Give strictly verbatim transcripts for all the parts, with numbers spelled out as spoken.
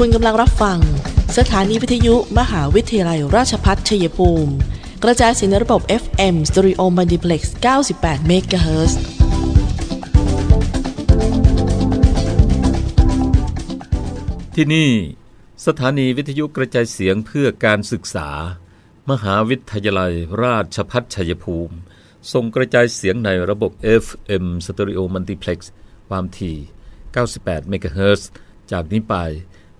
คุณกำลังรับฟังสถานีวิทยุมหาวิทยาลัยราชภัฏชัยภูมิกระจายเสียงในระบบ เอฟ เอ็ม STEREO MUNTIPLEX เก้าสิบแปด เมกะเฮิรตซ์ ที่นี่สถานีวิทยุกระจายเสียงเพื่อการศึกษามหาวิทยาลัยราชภัฏชัยภูมิส่งกระจายเสียงในระบบ เอฟ เอ็ม STEREO MUNTIPLEX ความถี่เก้าสิบแปด เมกะเฮิรตซ์ จากนี้ไป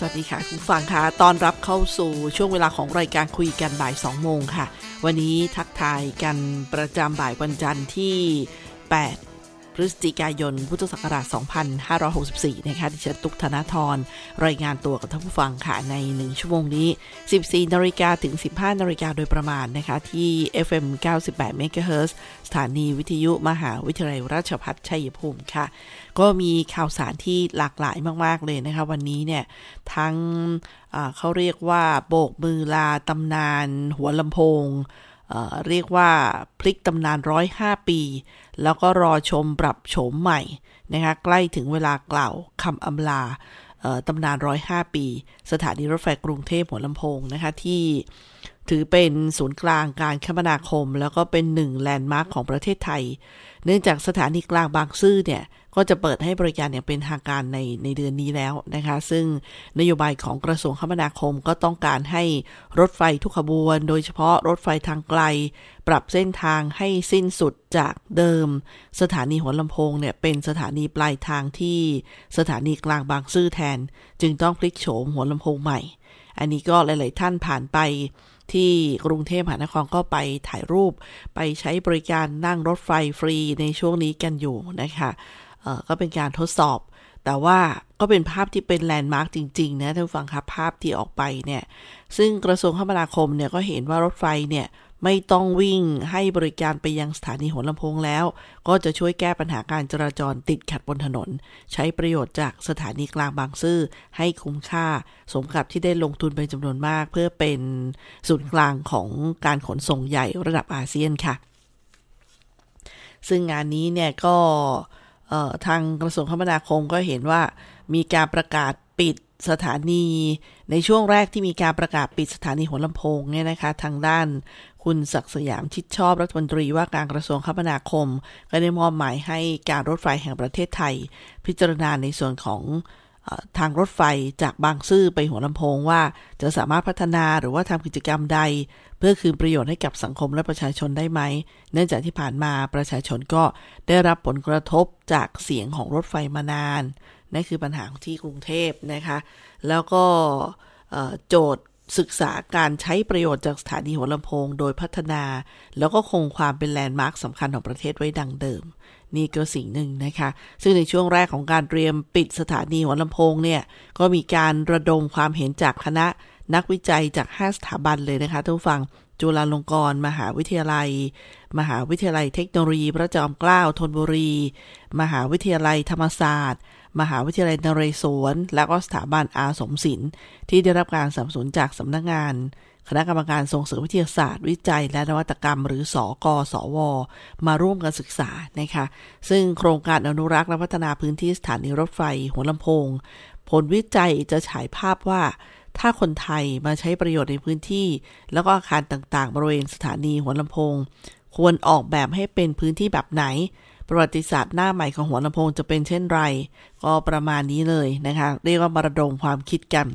สวัสดีค่ะคุณฟังค่ะตอนรับเข้าสู่ช่วงเวลาของรายการคุยกันบ่าย สองโมง นค่ะวันนี้ทักทายกันประจำบ่ายวันจันทร์ที่แปดพฤศจิกายนพุทธศักราชสองพันห้าร้อยหกสิบสี่นะคะดิฉันตุ๊กธนธรรายงานตัวกับท่านผู้ฟังค่ะในหนึ่งชั่วโมงนี้ สิบสี่นาฬิกา ถึง สิบห้านาฬิกาโดยประมาณนะคะที่ เอฟ เอ็ม เก้าสิบแปด เมกะเฮิรตซ์ สถานีวิทยุมหาวิทยาลัยราชภัฏชัยภูมิค่ะก็มีข่าวสารที่หลากหลายมากๆเลยนะคะวันนี้เนี่ยทั้งเขาเรียกว่าโบกมือลาตำนานหัวลำโพงเรียกว่าพลิกตำนานหนึ่งร้อยห้าปีแล้วก็รอชมปรับโฉมใหม่นะคะใกล้ถึงเวลากล่าวคำอำลาตำนานหนึ่งร้อยห้าปีสถานีรถไฟกรุงเทพหัวลำโพงนะคะที่ถือเป็นศูนย์กลางการคมนาคมแล้วก็เป็นหนึ่งแลนด์มาร์คของประเทศไทยเนื่องจากสถานีกลางบางซื่อเนี่ยก็จะเปิดให้บริการอย่างเป็นทางการในในเดือนนี้แล้วนะคะซึ่งนโยบายของกระทรวงคมนาคมก็ต้องการให้รถไฟทุกขบวนโดยเฉพาะรถไฟทางไกลปรับเส้นทางให้สิ้นสุดจากเดิมสถานีหัวลำโพงเนี่ยเป็นสถานีปลายทางที่สถานีกลางบางซื่อแทนจึงต้องพลิกโฉมหัวลำโพงใหม่อันนี้ก็หลายๆท่านผ่านไปที่กรุงเทพมหานครก็ไปถ่ายรูปไปใช้บริการนั่งรถไฟฟรีในช่วงนี้กันอยู่นะคะเอ่อก็เป็นการทดสอบแต่ว่าก็เป็นภาพที่เป็นแลนด์มาร์คจริงๆนะท่านผู้ฟังครับภาพที่ออกไปเนี่ยซึ่งกระทรวงคมนาคมเนี่ยก็เห็นว่ารถไฟเนี่ยไม่ต้องวิ่งให้บริการไปยังสถานีหัวลำโพงแล้วก็จะช่วยแก้ปัญหาการจราจรติดขัดบนถนนใช้ประโยชน์จากสถานีกลางบางซื่อให้คุ้มค่าสมกับที่ได้ลงทุนเป็นจำนวนมากเพื่อเป็นศูนย์กลางของการขนส่งใหญ่ระดับอาเซียนค่ะซึ่งงานนี้เนี่ยก็เอ่อทางกระทรวงคมนาคมก็เห็นว่ามีการประกาศปิดสถานีในช่วงแรกที่มีการประกาศปิดสถานีหัวลำโพงเนี่ยนะคะทางด้านคุณศักดิ์สยามชิดชอบรัฐมนตรีว่าการกระทรวงคมนาคมก็ได้มอบหมายให้การรถไฟแห่งประเทศไทยพิจารณาในส่วนของทางรถไฟจากบางซื่อไปหัวลำโพงว่าจะสามารถพัฒนาหรือว่าทำกิจกรรมใดเพื่อคืนประโยชน์ให้กับสังคมและประชาชนได้ไหมเนื่องจากที่ผ่านมาประชาชนก็ได้รับผลกระทบจากเสียงของรถไฟมานานนั่นคือปัญหาที่กรุงเทพนะคะแล้วก็โจทย์ศึกษาการใช้ประโยชน์จากสถานีหัวลำโพงโดยพัฒนาแล้วก็คงความเป็นแลนด์มาร์คสำคัญของประเทศไว้ดังเดิมนี่ก็สิ่งหนึ่งนะคะซึ่งในช่วงแรกของการเตรียมปิดสถานีหัวลำโพงเนี่ยก็มีการระดมความเห็นจากคณะนักวิจัยจากห้าสถาบันเลยนะคะท่านผู้ฟังจุฬาลงกรณ์มหาวิทยาลัยมหาวิทยาลัยเทคโนโลยีพระจอมเกล้าธนบุรีมหาวิทยาลัยธรรมศาสตร์มหาวิทยาลัยนเรศวรและก็สถาบันอาสมศิลป์ที่ได้รับการสนับสนุนจากสำนักงานคณะกรรมการส่งเสริมวิทยาศาสตร์วิจัยและนวัตกรรมหรือสกสวมาร่วมกันศึกษานะคะซึ่งโครงการอนุรักษ์และพัฒนาพื้นที่สถานีรถไฟหัวลำโพงผลวิจัยจะฉายภาพว่าถ้าคนไทยมาใช้ประโยชน์ในพื้นที่แล้วก็อาคารต่างๆบริเวณสถานีหัวลำโพงควรออกแบบให้เป็นพื้นที่แบบไหนประวัติศาสตร์หน้าใหม่ของหัวลำโพงจะเป็นเช่นไรก็ประมาณนี้เลยนะคะเรียกว่ามาระดมความคิดกัน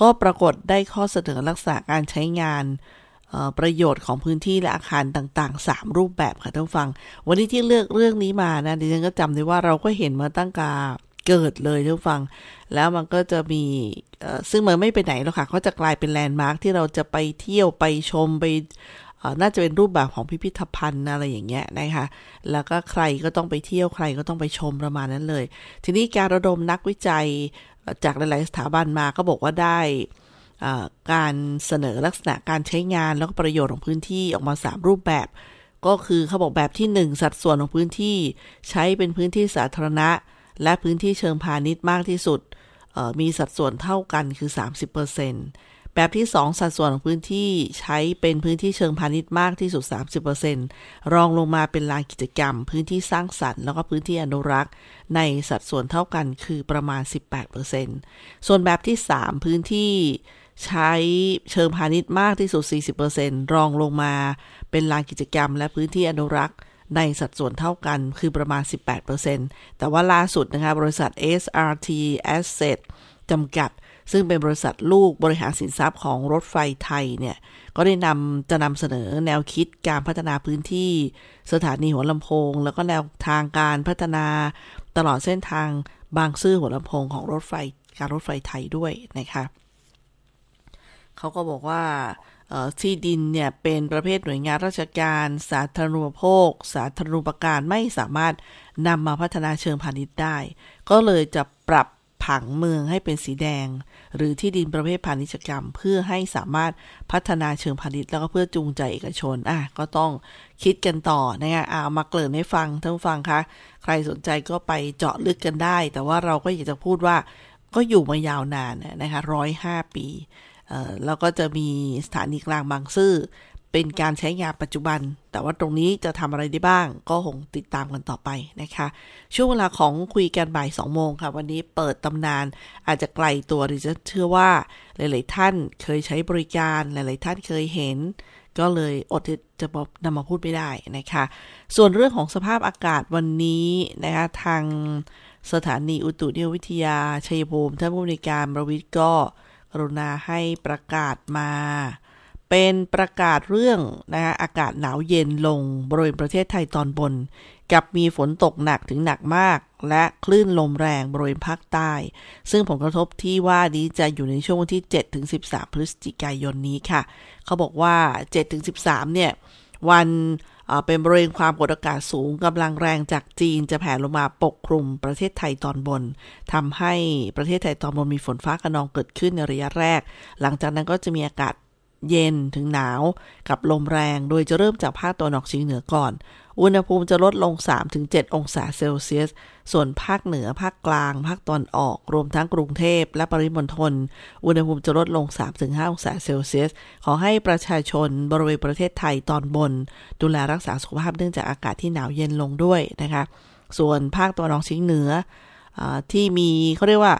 ก็ปรากฏได้ข้อเสนอลักษณะการใช้งานประโยชน์ของพื้นที่และอาคารต่างๆสามรูปแบบค่ะท่านผู้ฟังวันนี้ที่เลือกเรื่องนี้มานะดิฉันก็จำได้ว่าเราก็เห็นมาตั้งแต่ เกิดเลยทุกฟังแล้วมันก็จะมีซึ่งมันไม่ไปไหนหรอกค่ะเขาจะกลายเป็นแลนด์มาร์คที่เราจะไปเที่ยวไปชมไปน่าจะเป็นรูปแบบของพิพิธภัณฑ์อะไรอย่างเงี้ยนะคะแล้วก็ใครก็ต้องไปเที่ยวใครก็ต้องไปชมประมาณนั้นเลยทีนี้การระดมนักวิจัยจากหลายๆสถาบันมาก็บอกว่าได้การเสนอลักษณะการใช้งานแล้วก็ประโยชน์ของพื้นที่ออกมาสามรูปแบบก็คือเขาบอกแบบที่หนึ่งสัดส่วนของพื้นที่ใช้เป็นพื้นที่สาธารณะและพื้นที่เชิงพาณิชย์มากที่สุดมีสัดส่วนเท่ากันคือ สามสิบเปอร์เซ็นต์ แบบที่สองสัดส่วนของพื้นที่ใช้เป็นพื้นที่เชิงพาณิชย์มากที่สุด สามสิบเปอร์เซ็นต์ รองลงมาเป็นลานกิจกรรมพื้นที่สร้างสรรค์แล้วก็พื้นที่อนุรักษ์ในสัดส่วนเท่ากันคือประมาณ สิบแปดเปอร์เซ็นต์ ส่วนแบบที่สามพื้นที่ใช้เชิงพาณิชย์มากที่สุด สี่สิบเปอร์เซ็นต์ รองลงมาเป็นลานกิจกรรมและพื้นที่อนุรักษ์ในสัดส่วนเท่ากันคือประมาณ สิบแปดเปอร์เซ็นต์ แต่ว่าล่าสุดนะคะบริษัท เอส อาร์ ที Asset จำกัดซึ่งเป็นบริษัทลูกบริหารสินทรัพย์ของรถไฟไทยเนี่ยก็ได้นำจะนำเสนอแนวคิดการพัฒนาพื้นที่สถานีหัวลำโพงแล้วก็แนวทางการพัฒนาตลอดเส้นทางบางซื่อหัวลำโพงของรถไฟการรถไฟไทยด้วยนะคะเขาก็บอกว่าที่ดินเนี่ยเป็นประเภทหน่วยงานราชการสาธารณูปโภคสาธารณูปการไม่สามารถนำมาพัฒนาเชิงพาณิชย์ได้ก็เลยจะปรับผังเมืองให้เป็นสีแดงหรือที่ดินประเภทพาณิชยกรรมเพื่อให้สามารถพัฒนาเชิงพาณิชย์แล้วก็เพื่อจูงใจเอกชนอ่ะก็ต้องคิดกันต่อนะคะเอามาเกริ่นให้ฟังท่านผู้ฟังคะใครสนใจก็ไปเจาะลึกกันได้แต่ว่าเราก็อยากจะพูดว่าก็อยู่มายาวนานนะคะหนึ่งร้อยห้าปีแล้วก็จะมีสถานีกลางบางซื่อเป็นการใช้งานปัจจุบันแต่ว่าตรงนี้จะทำอะไรได้บ้างก็คงติดตามกันต่อไปนะคะช่วงเวลาของคุยกันบ่ายสองโมงค่ะวันนี้เปิดตำนานอาจจะไกลตัวหรือจะเชื่อว่าหลายๆท่านเคยใช้บริการหลายๆท่านเคยเห็นก็เลยอดจะนำมาพูดไม่ได้นะคะส่วนเรื่องของสภาพอากาศวันนี้นะคะทางสถานีอุตุนิยมวิทยาชัยภูมิท่านผู้อำนวยการประวิตรก็กรุณาให้ประกาศมาเป็นประกาศเรื่องนะคะอากาศหนาวเย็นลงบริเวณประเทศไทยตอนบนกับมีฝนตกหนักถึงหนักมากและคลื่นลมแรงบริเวณภาคใต้ซึ่งผลกระทบที่ว่านี้จะอยู่ในช่วงวันที่ เจ็ดถึงสิบสาม พฤศจิกายนนี้ค่ะเขาบอกว่า เจ็ดถึงสิบสาม เนี่ยวันเป็นบริเวณความกดอากาศสูงกำลังแรงจากจีนจะแผ่ลงมาปกคลุมประเทศไทยตอนบนทำให้ประเทศไทยตอนบนมีฝนฟ้าคะนองเกิดขึ้นในระยะแรกหลังจากนั้นก็จะมีอากาศเย็นถึงหนาวกับลมแรงโดยจะเริ่มจากภาคตะวันออกเฉียงเหนือก่อนอุณหภูมิจะลดลง สามถึงเจ็ด องศาเซลเซียสส่วนภาคเหนือภาคกลางภาคตะวันออกรวมทั้งกรุงเทพและปริมณฑลอุณหภูมิจะลดลง สามถึงห้า องศาเซลเซียสขอให้ประชาชนบริเวณประเทศไทยตอนบนดูแลรักษาสุขภาพเนื่องจากอากาศที่หนาวเย็นลงด้วยนะคะส่วนภาคตะวันออกเฉียงเหนือที่มีเขาเรียกว่า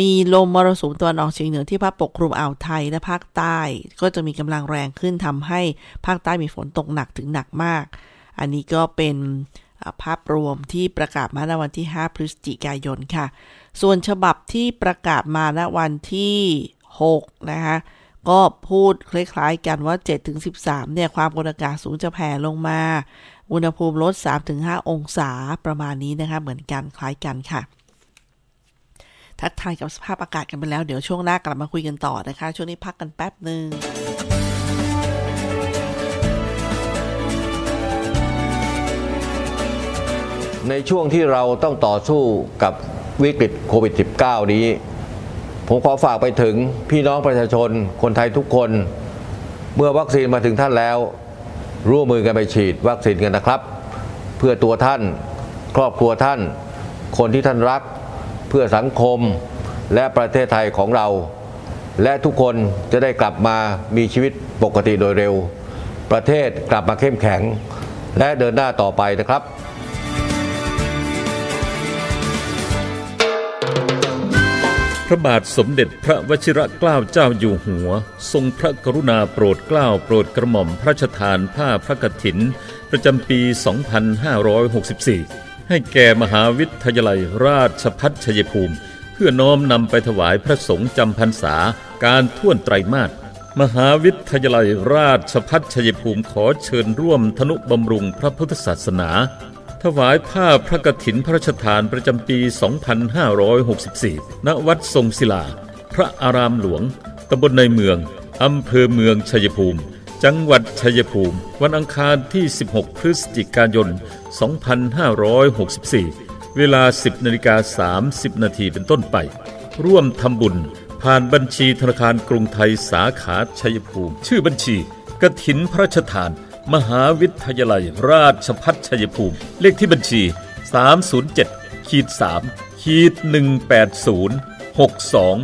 มีลมมรสุมตะวันออกเฉียงเหนือที่พัดปกคลุมอ่าวไทยและภาคใต้ก็จะมีกำลังแรงขึ้นทำให้ภาคใต้มีฝนตกหนักถึงหนักมากอันนี้ก็เป็นภาพรวมที่ประกาศมาณวันที่ห้าพฤศจิกายนค่ะส่วนฉบับที่ประกาศมาณวันที่หกนะคะก็พูดคล้ายๆกันว่า เจ็ดถึงสิบสาม เนี่ยความกดอากาศสูงจะแผ่ลงมาอุณหภูมิลด สามถึงห้า องศาประมาณนี้นะคะเหมือนกันคล้ายกันค่ะทักทายกับสภาพอากาศกันไปแล้วเดี๋ยวช่วงหน้ากลับมาคุยกันต่อนะคะช่วงนี้พักกันแป๊บนึงในช่วงที่เราต้องต่อสู้กับวิกฤตโควิด สิบเก้า นี้ผมขอฝากไปถึงพี่น้องประชาชนคนไทยทุกคนเมื่อวัคซีนมาถึงท่านแล้วร่วมมือกันไปฉีดวัคซีนกันนะครับเพื่อตัวท่านครอบครัวท่านคนที่ท่านรักเพื่อสังคมและประเทศไทยของเราและทุกคนจะได้กลับมามีชีวิตปกติโดยเร็วประเทศกลับมาเข้มแข็งและเดินหน้าต่อไปนะครับพระบาทสมเด็จพระวชิรเกล้าเจ้าอยู่หัวทรงพระกรุณาโปรดเกล้าโปรดกระหม่อมพระราชทานผ้าพระกฐินประจำปี สองพันห้าร้อยหกสิบสี่ให้แก่มหาวิทยาลัยราชภัฏชัยภูมิเพื่อน้อมนำไปถวายพระสงฆ์จำพรรษาการท่วนไตรมาสมหาวิทยาลัยราชภัฏชัยภูมิขอเชิญร่วมทนุบำรุงพระพุทธศาสนา ถวายผ้าพระกฐินพระราชทานประจำปี สองพันห้าร้อยหกสิบสี่ ณ วัดทรงศิลาพระอารามหลวงตำบลในเมืองอำเภอเมืองชัยภูมิจังหวัดชัยภูมิวันอังคารที่สิบหกพฤศจิกายนสองพันห้าร้อยหกสิบสี่เวลา สิบนาฬิกาสามสิบนาทีเป็นต้นไปร่วมทำบุญผ่านบัญชีธนาคารกรุงไทยสาขาชัยภูมิชื่อบัญชีกฐินพระราชทานมหาวิทยาลัยราชภัฏชัยภูมิเลขที่บัญชี สามศูนย์เจ็ด สาม หนึ่งแปดศูนย์ หกสอง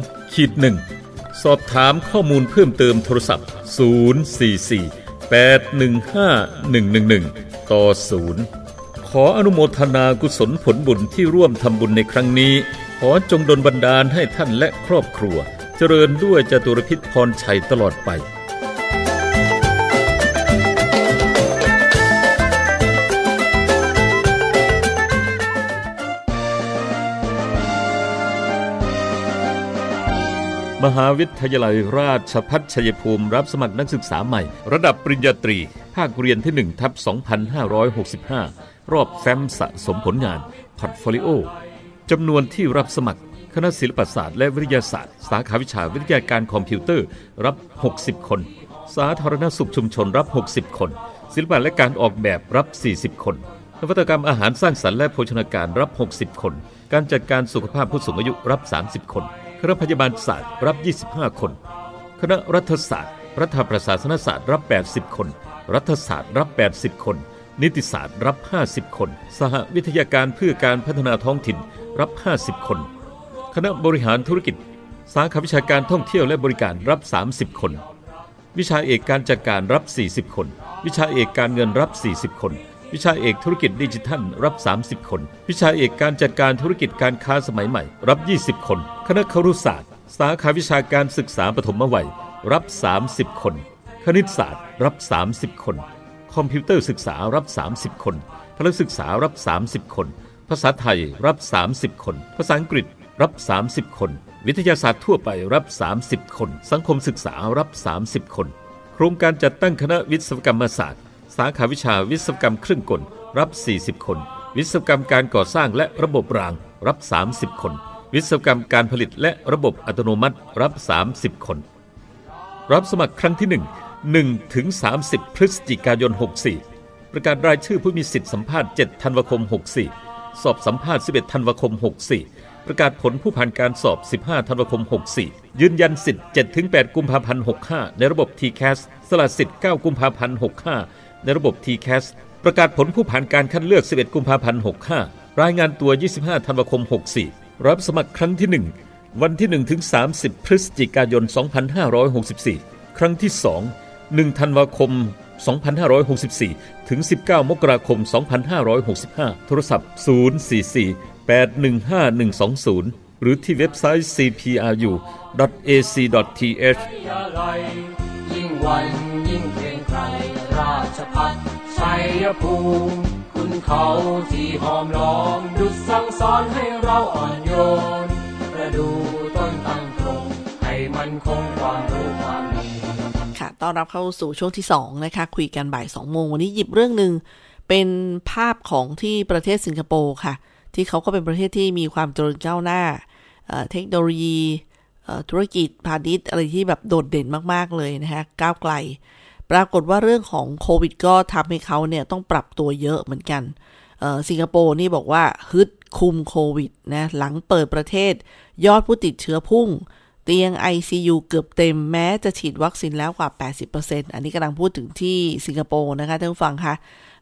หนึ่ง สอบถามข้อมูลเพิ่มเติมโทรศัพท์ศูนย์ สี่ สี่ แปด หนึ่ง ห้า หนึ่ง หนึ่ง หนึ่ง ต่อ ศูนย์ขออนุโมทนากุศลผลบุญที่ร่วมทำบุญในครั้งนี้ขอจงดลบันดาลให้ท่านและครอบครัวเจริญด้วยจตุรพิธพรชัยตลอดไปมหาวิทยาลัยราชภัฏชัยภูมิรับสมัครนักศึกษาใหม่ระดับปริญญาตรีภาคเรียนที่ หนึ่งทับสองพันห้าร้อยหกสิบห้า รอบแฟ้มสะสมผลงานพอร์ตโฟลิโอจำนวนที่รับสมัครคณะศิลปศาสตร์และวิทยาศาสตร์สาขาวิชาวิทยาการคอมพิวเตอร์รับหกสิบคนสาธารณสุขชุมชนรับหกสิบคนศิลปะและการออกแบบรับสี่สิบคนนวัตกรรมอาหารสร้างสรรค์และโภชนาการรับหกสิบคนการจัดการสุขภาพผู้สูงอายุรับสามสิบคนคณะพยาบาลศาสตร์รับยี่สิบห้าคนคณะรัฐศาสตร์รัฐประศาสนศาสตร์รับแปดสิบคนรัฐศาสตร์รับแปดสิบคนนิติศาสตร์รับห้าสิบคนสหวิทยาการเพื่อการพัฒนาท้องถิ่นรับห้าสิบคนคณะบริหารธุรกิจสาขาวิชาการท่องเที่ยวและบริการรับสามสิบคนวิชาเอกการจัดการรับสี่สิบคนวิชาเอกการเงินรับสี่สิบคนวิชาเอกธุรกิจดิจิทัลรับสามสิบคนวิชาเอกการจัดการธุรกิจการค้าสมัยใหม่รับยี่สิบคนคณะครุศาสตร์สาขาวิชาการศึกษาปฐมวัยรับสามสิบคนคณิตศาสตร์รับสามสิบคนคอมพิวเตอร์ศึกษารับสามสิบคนพละศึกษารับสามสิบคนภาษาไทยรับสามสิบคนภาษาอังกฤษรับสามสิบคนวิทยาศาสตร์ทั่วไปรับสามสิบคนสังคมศึกษารับสามสิบคนโครงการจัดตั้งคณะวิศวกรรมศาสตร์สาขาวิชาวิศวกรรมเครื่องกลรับสี่สิบคนวิศวกรรมการก่อสร้างและระบบรางรับสามสิบคนวิศวกรรมการผลิตและระบบอัตโนมัติรับสามสิบคนรับสมัครครั้งที่หนึ่ง หนึ่งถึงสามสิบพฤศจิกายนหกสี่ประกาศรายชื่อผู้มีสิทธิสัมภาษณ์เจ็ดธันวาคมหกสี่สอบสัมภาษณ์สิบเอ็ดธันวาคมหกสี่ประกาศผลผู้ผ่านการสอบสิบห้าธันวาคมหกสี่ยืนยันสิทธิ์ เจ็ดถึงแปด กุมภาพันธ์หกห้าในระบบ ที ซี เอ เอส สละสิทธิ์เก้ากุมภาพันธ์หกห้าในระบบ ที ซี เอ เอส ประกาศผลผู้ผ่านการคัดเลือกสิบเอ็ดกุมภาพันธ์หกห้ารายงานตัวยี่สิบห้าธันวาคมหกสี่รับสมัครครั้งที่หนึ่งวันที่หนึ่งถึงสามสิบพฤศจิกายนสองพันห้าร้อยหกสิบสี่ครั้งที่สอง หนึ่งธันวาคมสองพันห้าร้อยหกสิบสี่ถึงสิบเก้ามกราคมสองพันห้าร้อยหกสิบห้าโทรศัพท์ศูนย์ สี่ สี่ แปด หนึ่ง ห้า หนึ่ง สอง ศูนย์หรือที่เว็บไซต์ ซี พี อาร์ ยู ดอท เอ ซี ดอท ที เอชราชภัฏชัยภูมิคุณเขาที่หอมล้อมดุจสั่งสอนให้เราอ่อนโยนประดูต้นตั้งตรงให้มันคงความรู้ความดีค่ะต้อนรับเข้าสู่ช่วงที่สองนะคะคุยกันบ่าย สองโมง วันนี้หยิบเรื่องนึงเป็นภาพของที่ประเทศสิงคโปร์ค่ะที่เขาก็เป็นประเทศที่มีความเจริญก้าวหน้าเอ่อเทคโนโลยีเอ่อธุรกิจพาณิชย์อะไรที่แบบโดดเด่นมากๆเลยนะคะก้าวไกลปรากฏว่าเรื่องของโควิดก็ทำให้เขาเนี่ยต้องปรับตัวเยอะเหมือนกันเอ่อสิงคโปร์นี่บอกว่าฮึดคุมโควิดนะหลังเปิดประเทศยอดผู้ติดเชื้อพุ่งเตียง ไอ ซี ยู เกือบเต็มแม้จะฉีดวัคซีนแล้วกว่า แปดสิบเปอร์เซ็นต์ อันนี้กำลังพูดถึงที่สิงคโปร์นะคะท่านผู้ฟังคะ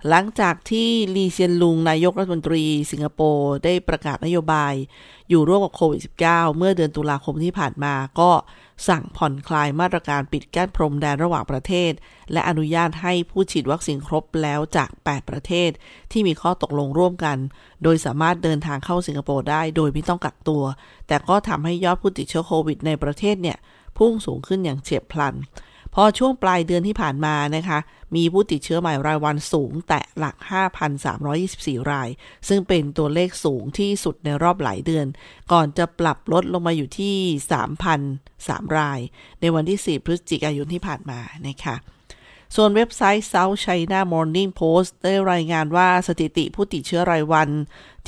หลังจากที่ลีเซียนลุงนายกรัฐมนตรีสิงคโปร์ได้ประกาศนโยบายอยู่ร่วมกับโควิด สิบเก้า เมื่อเดือนตุลาคมที่ผ่านมาก็สั่งผ่อนคลายมาตรการปิดกั้นพรมแดนระหว่างประเทศและอนุญาตให้ผู้ฉีดวัคซีนครบแล้วจากแปดประเทศที่มีข้อตกลงร่วมกันโดยสามารถเดินทางเข้าสิงคโปร์ได้โดยไม่ต้องกักตัวแต่ก็ทำให้ยอดผู้ติดเชื้อโควิดในประเทศเนี่ยพุ่งสูงขึ้นอย่างเฉียบพลันพอช่วงปลายเดือนที่ผ่านมานะคะมีผู้ติดเชื้อใหม่รายวันสูงแตะหลัก ห้าพันสามร้อยยี่สิบสี่ รายซึ่งเป็นตัวเลขสูงที่สุดในรอบหลายเดือนก่อนจะปรับลดลงมาอยู่ที่ สามพันสาม รายในวันที่สี่พฤศจิกายนที่ผ่านมานะคะ ส่วนเว็บไซต์ South China Morning Post ได้รายงานว่าสถิติผู้ติดเชื้อรายวัน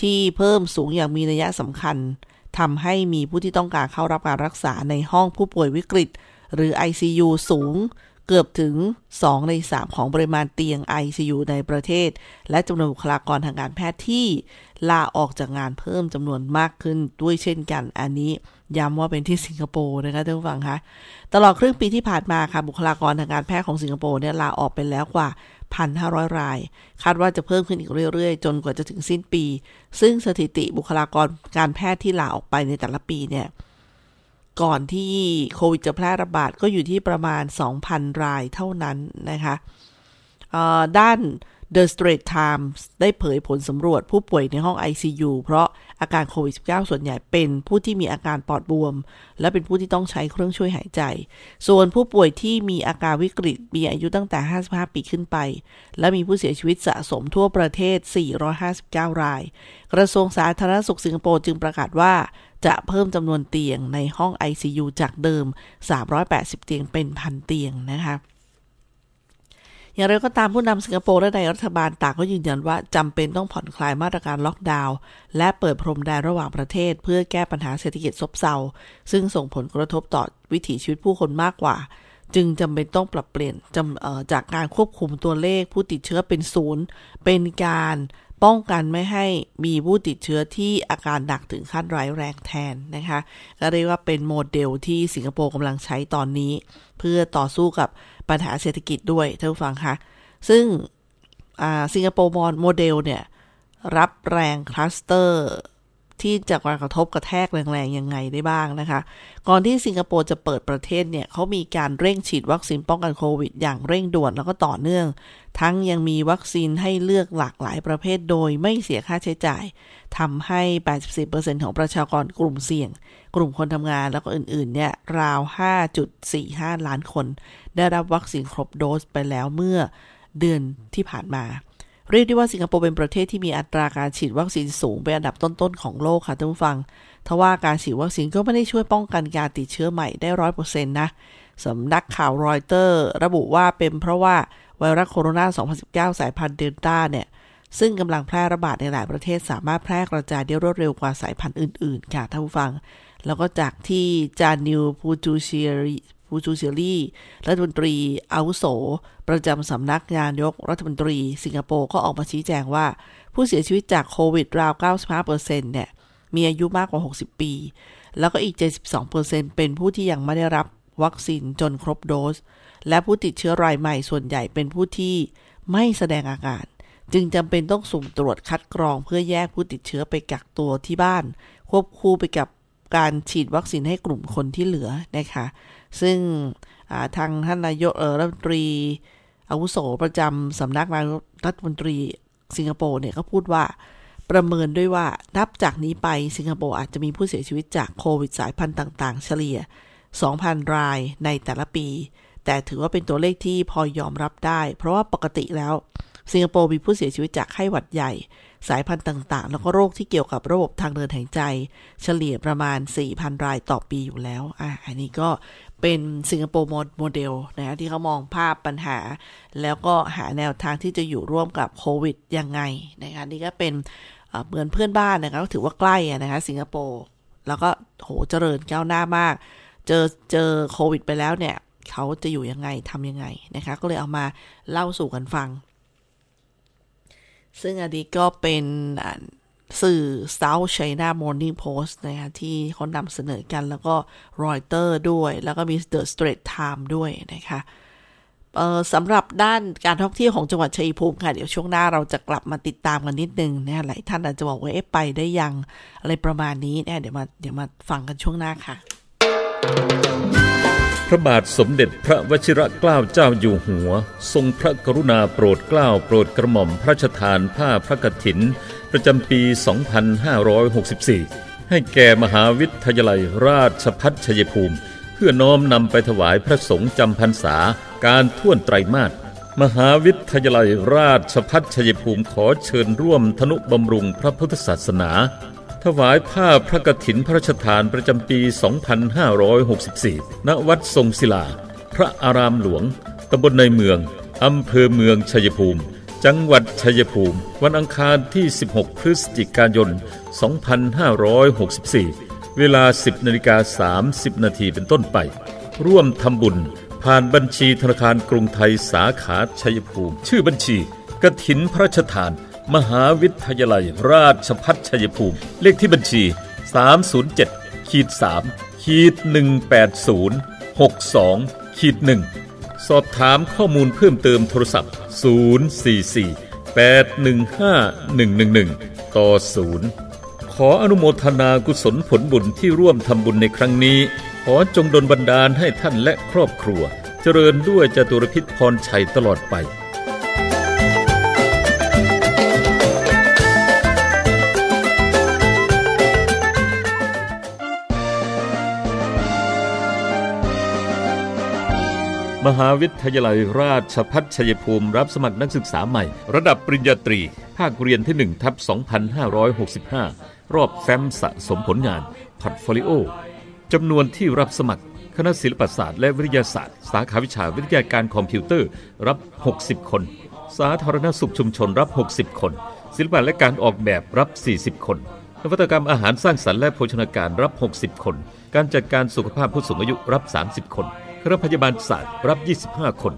ที่เพิ่มสูงอย่างมีนัยสำคัญทำให้มีผู้ที่ต้องการเข้ารับการรักษาในห้องผู้ป่วยวิกฤตหรือ ไอ ซี ยู สูงเกือบถึงสองในสามของปริมาณเตียง ไอ ซี ยู ในประเทศและจำนวนบุคลากรทางการแพทย์ที่ลาออกจากงานเพิ่มจำนวนมากขึ้นด้วยเช่นกันอันนี้ย้ำว่าเป็นที่สิงคโปร์นะคะท่านผู้ฟังคะตลอดครึ่งปีที่ผ่านมาค่ะบุคลากรทางการแพทย์ของสิงคโปร์เนี่ยลาออกไปแล้วกว่า หนึ่งพันห้าร้อย รายคาดว่าจะเพิ่มขึ้นอีกเรื่อยๆจนกว่าจะถึงสิ้นปีซึ่งสถิติบุคลากรการแพทย์ที่ลาออกไปในแต่ละปีเนี่ยก่อนที่โควิดจะแพร่ระบาดก็อยู่ที่ประมาณ สองพัน รายเท่านั้นนะคะด้าน The Straits Times ได้เผยผลสำรวจผู้ป่วยในห้อง ไอ ซี ยู เพราะอาการโควิด สิบเก้า ส่วนใหญ่เป็นผู้ที่มีอาการปอดบวมและเป็นผู้ที่ต้องใช้เครื่องช่วยหายใจส่วนผู้ป่วยที่มีอาการวิกฤตมีอายุตั้งแต่ห้าสิบห้าปีขึ้นไปและมีผู้เสียชีวิตสะสมทั่วประเทศสี่ร้อยห้าสิบเก้ารายกระทรวงสาธารณสุขสิงคโปร์จึงประกาศว่าจะเพิ่มจำนวนเตียงในห้อง ไอ ซี ยู จากเดิมสามร้อยแปดสิบเตียงเป็นหนึ่งพันเตียงนะคะอย่างไรก็ตามผู้นำสิงคโปร์และนายรัฐบาลต่างก็ยืนยันว่าจำเป็นต้องผ่อนคลายมาตรการล็อกดาวน์และเปิดพรมแดนระหว่างประเทศเพื่อแก้ปัญหาเศรษฐกิจซบเซาซึ่งส่งผลกระทบต่อวิถีชีวิตผู้คนมากกว่าจึงจำเป็นต้องปรับเปลี่ยนจากการควบคุมตัวเลขผู้ติดเชื้อเป็นศูนย์เป็นการป้องกันไม่ให้มีผู้ติดเชื้อที่อาการหนักถึงขั้นร้ายแรงแทนนะคะก็เรียกว่าเป็นโมเดลที่สิงคโปร์กำลังใช้ตอนนี้เพื่อต่อสู้กับปัญหาเศรษฐกิจด้วยท่านผู้ฟังคะซึ่งสิงคโปร์โมเดลเนี่ยรับแรงคลัสเตอร์ที่จากการกระทบกระแทกแรงๆยังไงได้บ้างนะคะก่อนที่สิงคโปร์จะเปิดประเทศเนี่ยเขามีการเร่งฉีดวัคซีนป้องกันโควิดอย่างเร่งด่วนแล้วก็ต่อเนื่องทั้งยังมีวัคซีนให้เลือกหลากหลายประเภทโดยไม่เสียค่าใช้จ่ายทำให้ แปดสิบสี่เปอร์เซ็นต์ ของประชากรกลุ่มเสี่ยงกลุ่มคนทำงานแล้วก็อื่นๆเนี่ยราว ห้าจุดสี่ห้า ล้านคนได้รับวัคซีนครบโดสไปแล้วเมื่อเดือนที่ผ่านมาเรียกได้ว่าสิงคโปร์เป็นประเทศที่มีอัตราการฉีดวัคซีนสูงเป็นอันดับต้นๆของโลกค่ะท่านผู้ฟังทว่าการฉีดวัคซีนก็ไม่ได้ช่วยป้องกันการติดเชื้อใหม่ได้ หนึ่งร้อยเปอร์เซ็นต์ นะสำนักข่าวรอยเตอร์ระบุว่าเป็นเพราะว่าไวรัสโคโรนา สองพันสิบเก้า สายพันธุ์เดลต้าเนี่ยซึ่งกำลังแพร่ระบาดในหลายประเทศสามารถแพร่กระจายได้รวดเร็วกว่าสายพันธุ์อื่นๆค่ะท่านผู้ฟังแล้วก็จากที่จานิวพูจูเชียรีพูจูเชียรีรัฐมนตรีอาวุโสประจำสำนักงานนายกรัฐมนตรีสิงคโปร์ก็ออกมาชี้แจงว่าผู้เสียชีวิตจากโควิดราว เก้าสิบห้าเปอร์เซ็นต์ เนี่ยมีอายุมากกว่าหกสิบปีแล้วก็อีก เจ็ดสิบสองเปอร์เซ็นต์ เป็นผู้ที่ยังไม่ได้รับวัคซีนจนครบโดสและผู้ติดเชื้อรายใหม่ส่วนใหญ่เป็นผู้ที่ไม่แสดงอาการจึงจำเป็นต้องสุ่มตรวจคัดกรองเพื่อแยกผู้ติดเชื้อไปกักตัวที่บ้านควบคู่ไปกับการฉีดวัคซีนให้กลุ่มคนที่เหลือนะคะซึ่งทางท่านนายกรัฐมนตรีอาวุโสประจำสำนักนายกรัฐมนตรีสิงคโปร์เนี่ยก็พูดว่าประเมินด้วยว่านับจากนี้ไปสิงคโปร์อาจจะมีผู้เสียชีวิตจากโควิดสายพันธุ์ต่างๆเฉลี่ย สองพัน รายในแต่ละปีแต่ถือว่าเป็นตัวเลขที่พอยอมรับได้เพราะว่าปกติแล้วสิงคโปร์มีผู้เสียชีวิตจากไข้หวัดใหญ่สายพันธุ์ต่างๆแล้วก็โรคที่เกี่ยวกับระบบทางเดินหายใจเฉลี่ยประมาณ สี่พัน รายต่อปีอยู่แล้วอ่ะอันนี้ก็เป็นสิงคโปร์โมเดลนะที่เขามองภาพปัญหาแล้วก็หาแนวทางที่จะอยู่ร่วมกับโควิดยังไงนะคะนี่ก็เป็นเหมือนเพื่อนบ้านนะคะก็ถือว่าใกล้นะคะสิงคโปร์แล้วก็โหเจริญก้าวหน้ามากเจอเจอโควิดไปแล้วเนี่ยเขาจะอยู่ยังไงทำยังไงนะคะก็เลยเอามาเล่าสู่กันฟังซึ่งอันนี้ก็เป็นสื่อ South China Morning Post นะคะที่เขานำเสนอกันแล้วก็ Reuters ด้วยแล้วก็มี The Straits Times ด้วยนะคะเอ่อสำหรับด้านการท่องเที่ยวของจังหวัดชัยภูมิค่ะเดี๋ยวช่วงหน้าเราจะกลับมาติดตามกันนิดนึงนะหลายท่านอาจจะบอกว่าเอ๊ะไปได้ยังอะไรประมาณนี้นะเดี๋ยวมาเดี๋ยวมาฟังกันช่วงหน้าค่ะพระบาทสมเด็จพระวชิรเกล้าเจ้าอยู่หัวทรงพระกรุณาโปรดเกล้าโปรดกระหม่อมพระราชทานผ้าพระกฐินประจำปี สองพันห้าร้อยหกสิบสี่ ให้แก่มหาวิทยาลัยราชภัฏชัยภูมิเพื่อน้อมนำไปถวายพระสงฆ์จำพรรษาการท่วนไตรมาสมหาวิทยาลัยราชภัฏชัยภูมิขอเชิญร่วมทนุบำรุงพระพุทธศาสนาถวายผ้าพระกฐินพระราชทานประจำปี สองพันห้าร้อยหกสิบสี่ ณ วัดทรงศิลาพระอารามหลวงตำบลในเมือง อำเภอเมืองชัยภูมิจังหวัดชัยภูมิวันอังคารที่สิบหกพฤศจิกายนสองพันห้าร้อยหกสิบสี่เวลา สิบนาฬิกาสามสิบนาที เป็นต้นไปร่วมทำบุญผ่านบัญชีธนาคารกรุงไทยสาขาชัยภูมิชื่อบัญชีกฐินพระราชทานมหาวิทยาลัยราชภัฏชัยภูมิเลขที่บัญชี สามศูนย์เจ็ด สาม หนึ่งแปดศูนย์ หกสอง หนึ่ง สอบถามข้อมูลเพิ่มเติมโทรศัพท์ศูนย์ สี่ สี่ แปด หนึ่ง ห้า หนึ่ง หนึ่ง หนึ่ง ต่อ ศูนย์ขออนุโมทนากุศลผลบุญที่ร่วมทำบุญในครั้งนี้ขอจงดลบันดาลให้ท่านและครอบครัวเจริญด้วยจตุรพิธพรชัยตลอดไปมหาวิทยาลัยราชภัฏชัยภูมิรับสมัครนักศึกษาใหม่ระดับปริญญาตรีภาคเรียนที่ หนึ่งทับสองพันห้าร้อยหกสิบห้าร อบแฟ้มสะสมผลงานพอร์ตโฟลิโอจำนวนที่รับสมัครคณะศิลปศาสตร์และวิทยาศาสตร์สาขาวิชาวิทยาการคอมพิวเตอร์รับหกสิบคนสาธารณสุขชุมชนรับหกสิบคนศิลปะและการออกแบบรับสี่สิบคนนวัตกรรมอาหารสร้างสรรค์และโภชนาการรับหกสิบคนการจัดการสุขภาพผู้สูงอายุรับสามสิบคนคณะพยาบาลศาสตร์รับยี่สิบห้าคน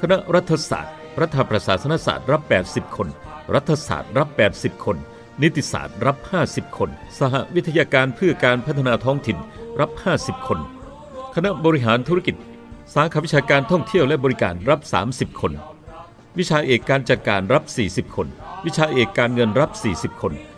คณะรัฐศาสตร์รัฐประศาสนศาสตร์รับแปดสิบคนรัฐศาสตร์รับแปดสิบคนนิติศาสตร์รับห้าสิบคนสหวิทยาการเพื่อการพัฒนาท้องถิ่นรับห้าสิบคนคณะบริหารธุรกิจสาขาวิชาการท่องเที่ยวและบริการรับสามสิบคนวิชาเอกการจัดการรับสี่สิบคนวิชาเอกการเงินรับสี่สิบคน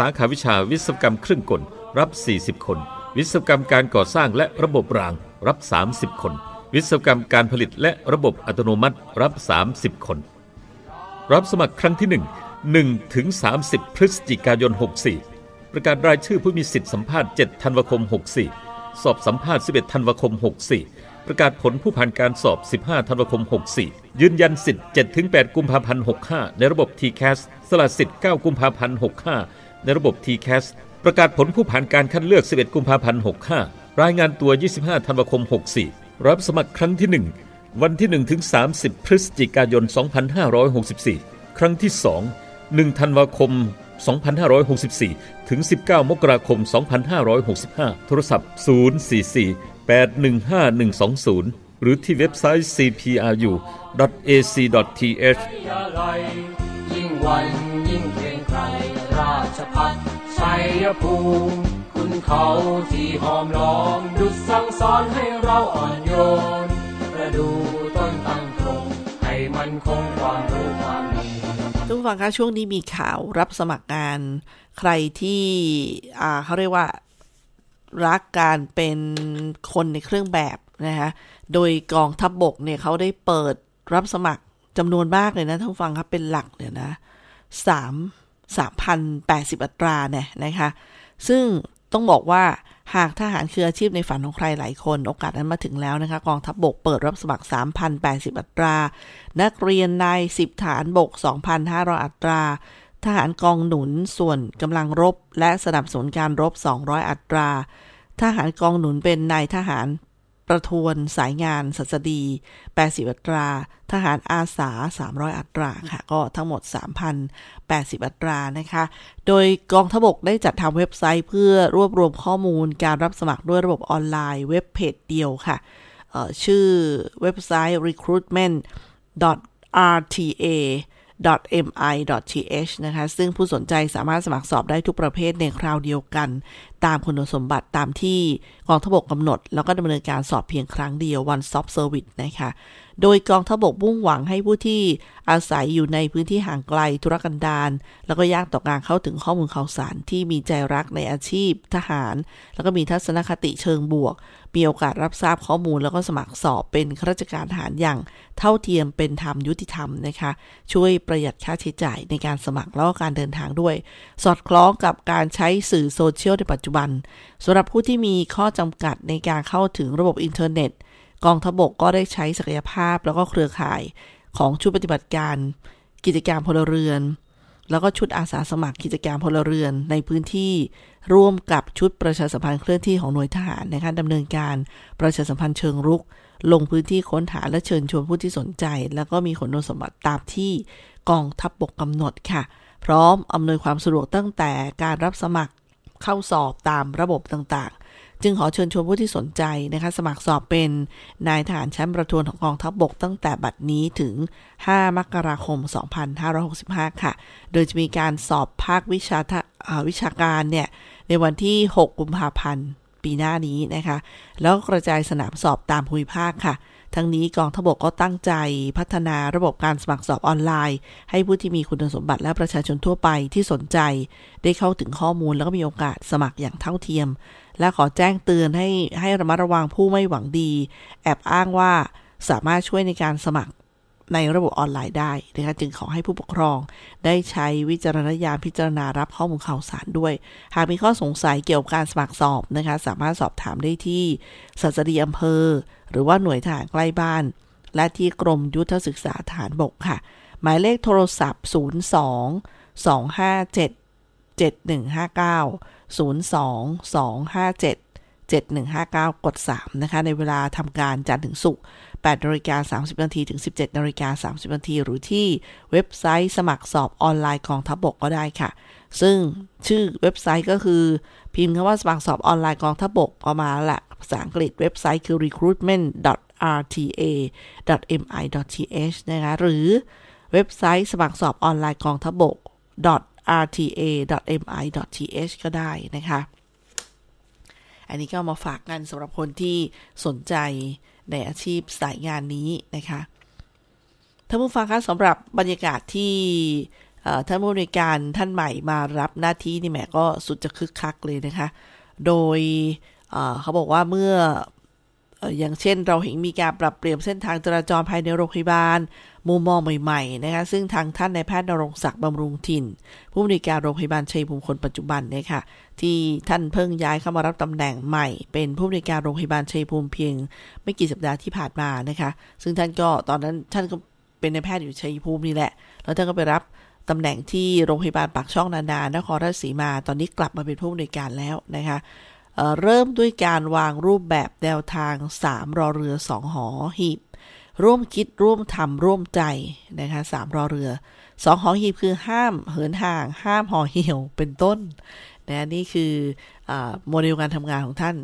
สาขาวิชาวิศวกรรมเครื่องกลรับสี่สิบคนวิศวกรรมการก่อสร้างและระบบรางรับสามสิบคนวิศวกรรมการผลิตและระบบอัตโนมัติรับสามสิบคนรับสมัครครั้งที่หนึ่ง หนึ่งถึงสามสิบพฤศจิกายนหกสิบสี่ประกาศรายชื่อผู้มีสิทธิสัมภาษณ์เจ็ดธันวาคมหกสิบสี่สอบสัมภาษณ์สิบเอ็ดธันวาคมหกสิบสี่ประกาศผลผู้ผ่านการสอบสิบห้าธันวาคมหกสิบสี่ยืนยันสิทธิ์เจ็ดถึงแปดกุมภาพันธ์หกสิบห้าในระบบ ที ซี เอ เอส สละสิทธิ์เก้ากุมภาพันธ์หกสิบห้าในระบบ ที ซี เอ เอส ประกาศผลผู้ผ่านการคัดเลือกสิบเอ็ดกุมภาพันธ์หกสิบห้ารายงานตัวยี่สิบห้าธันวาคมหกสิบสี่รับสมัครครั้งที่หนึ่งวันที่หนึ่งถึงสามสิบพฤศจิกายนสองพันห้าร้อยหกสิบสี่ครั้งที่สอง หนึ่งธันวาคมสองพันห้าร้อยหกสิบสี่ถึงสิบเก้ามกราคมสองพันห้าร้อยหกสิบห้าโทรศัพท์ศูนย์ สี่ สี่ แปด หนึ่ง ห้า หนึ่ง สอง ศูนย์หรือที่เว็บไซต์ ซี พี อาร์ ยู ดอท เอ ซี ดอท ที เอชราชภัฏชัยภูมิคุณเขาที่หอมล้อมดุจสั่งสอนให้เราอ่อนโยนประดูต้นตั้งตรงให้มันคงความรู้ความดีทุกฟังคะช่วงนี้มีข่าวรับสมัครงานใครที่อ่าเขาเรียกว่ารักการเป็นคนในเครื่องแบบนะคะโดยกองทัพบกเนี่ยเขาได้เปิดรับสมัครจำนวนมากเลยนะทุกฟังครับเป็นหลักเนี่ยนะสามสามพันแปดสิบ อัตราเนี่ยนะคะซึ่งต้องบอกว่าหากทหารคืออาชีพในฝันของใครหลายคนโอกาสนั้นมาถึงแล้วนะคะกองทัพบกเปิดรับสมัคร สามพันแปดสิบ อัตรานักเรียนนายสิบทหารบก สองพันห้าร้อย อัตราทหารกองหนุนส่วนกำลังรบและสนับสนุนการรบสองร้อยอัตราทหารกองหนุนเป็นนายทหารประทวนสายงานสัสดีแปดสิบอัตราทหารอาสาสามร้อยอัตราค่ะก็ทั้งหมด สามพันแปดสิบ อัตรานะคะโดยกองทัพบกได้จัดทำเว็บไซต์เพื่อรวบรวมข้อมูลการรับสมัครด้วยระบบออนไลน์เว็บเพจเดียวค่ะชื่อเว็บไซต์ recruitment.อาร์ ที เอ ดอท เอ็ม ไอ ดอท ที เอช นะคะซึ่งผู้สนใจสามารถสมัครสอบได้ทุกประเภทในคราวเดียวกัน ตามคุณสมบัติตามที่กองทัพบกกำหนดแล้วก็ดำเนินการสอบเพียงครั้งเดียว One Stop Service นะคะโดยกองทัพบกมุ่งหวังให้ผู้ที่อาศัยอยู่ในพื้นที่ห่างไกลทุรกันดารแล้วก็ยากต่อการเข้าถึงข้อมูลข่าวสารที่มีใจรักในอาชีพทหารแล้วก็มีทัศนคติเชิงบวกมีโอกาสรับทราบข้อมูลแล้วก็สมัครสอบเป็นข้าราชการทหารอย่างเท่าเทียมเป็นธรรมยุติธรรมนะคะช่วยประหยัดค่าใช้จ่ายในการสมัครแล้วก็การเดินทางด้วยสอดคล้องกับการใช้สื่อโซเชียลในปัจจุบันสำหรับผู้ที่มีข้อจำกัดในการเข้าถึงระบบอินเทอร์เน็ตกองทัพบกก็ได้ใช้ศักยภาพแล้วก็เครือข่ายของชุดปฏิบัติการกิจการพลเรือนแล้วก็ชุดอาสาสมัครกิจการพลเรือนในพื้นที่ร่วมกับชุดประชาสัมพันธ์เคลื่อนที่ของหน่วยทหารนะคะดำเนินการประชาสัมพันธ์เชิงรุกลงพื้นที่ค้นหาและเชิญชวนผู้ที่สนใจแล้วก็มีคุณสมบัติตามที่กองทัพบกกำหนดค่ะพร้อมอำนวยความสะดวกตั้งแต่การรับสมัครเข้าสอบตามระบบต่างๆจึงขอเชิญชวนผู้ที่สนใจนะคะสมัครสอบเป็นนายทหารชั้นประทวนของกองทัพบกตั้งแต่บัดนี้ถึงห้ามกราคมสองพันห้าร้อยหกสิบห้าค่ะโดยจะมีการสอบภาควิชาวิชาการเนี่ยในวันที่หกกุมภาพันธ์ปีหน้านี้นะคะแล้วกระจายสนามสอบตามภูมิภาคค่ะทั้งนี้กองทัพบกก็ตั้งใจพัฒนาระบบการสมัครสอบออนไลน์ให้ผู้ที่มีคุณสมบัติและประชาชนทั่วไปที่สนใจได้เข้าถึงข้อมูลแล้วก็มีโอกาสสมัครอย่างเท่าเทียมและขอแจ้งเตือนให้ให้ระมัดระวังผู้ไม่หวังดีแอบอ้างว่าสามารถช่วยในการสมัครในระบบออนไลน์ได้นะคะจึงขอให้ผู้ปกครองได้ใช้วิจารณญาณพิจารณารับข้อมูลข่าวสารด้วยหากมีข้อสงสัยเกี่ยวกับการสมัครสอบนะคะสามารถสอบถามได้ที่ศาสดีอำเภอหรือว่าหน่วยทหารใกล้บ้านและที่กรมยุทธศึกษาทหารบกค่ะหมายเลขโทรศัพท์ศูนย์สอง สองห้าเจ็ด เจ็ดหนึ่งห้าเก้า ศูนย์สอง สองห้าเจ็ด เจ็ดหนึ่งห้าเก้า กดสามนะคะในเวลาทำการจันทร์ถึงศุกร์แปดนาฬิกาสามสิบนาทีถึงสิบเจ็ดนาฬิกาสามสิบนาทีหรือที่เว็บไซต์สมัครสอบออนไลน์กองทัพบกก็ได้ค่ะซึ่งชื่อเว็บไซต์ก็คือพิมพ์คำว่าสมัครสอบออนไลน์กองทัพบกออกมาละภาษาอังกฤษเว็บไซต์คือ รีครูทเมนต์ ดอท อาร์ ที เอ ดอท เอ็ม ไอ ดอท ที เอช นะคะหรือเว็บไซต์สมัครสอบออนไลน์กองทัพบก ดอท อาร์ ที เอ ดอท เอ็ม ไอ ดอท ที เอช ก็ได้นะคะอันนี้ก็มาฝากกันสำหรับคนที่สนใจในอาชีพสายงานนี้นะคะท่านผู้ฟังคะสำหรับบรรยากาศที่ท่านผู้บริการท่านใหม่มารับหน้าที่นี่แหมก็สุดจะคึกคักเลยนะคะโดยเขาบอกว่าเมื่ออย่างเช่นเราเห็นมีการปรับเปลี่ยนเส้นทางจราจรภายในโรงพยาบาลมุมมองใหม่ๆนะคะซึ่งทางท่านนายแพทย์ณรงค์ศักดิ์บำรุงถิ่นผู้อำนวยการโรงพยาบาลชัยภูมิคนปัจจุบันเนี่ยค่ะที่ท่านเพิ่งย้ายเข้ามารับตำแหน่งใหม่เป็นผู้อำนวยการโรงพยาบาลชัยภูมิเพียงไม่กี่สัปดาห์ที่ผ่านมานะคะซึ่งท่านก็ตอนนั้นท่านก็เป็นนายแพทย์อยู่ชัยภูมินี่แหละแล้วท่านก็ไปรับตำแหน่งที่โรงพยาบาลปากช่องนานานครราชสีมาตอนนี้กลับมาเป็นผู้อำนวยการแล้วนะคะเริ่มด้วยการวางรูปแบบแนวทางสามรอเรือสองหอหีบร่วมคิดร่วมทำร่วมใจนะคะสามรอเรือสองหอหีบคือห้ามเหินห่างห้ามห่อเหี่ยวเป็นต้นนะนี่คือโมเดลการทำงานของท่าน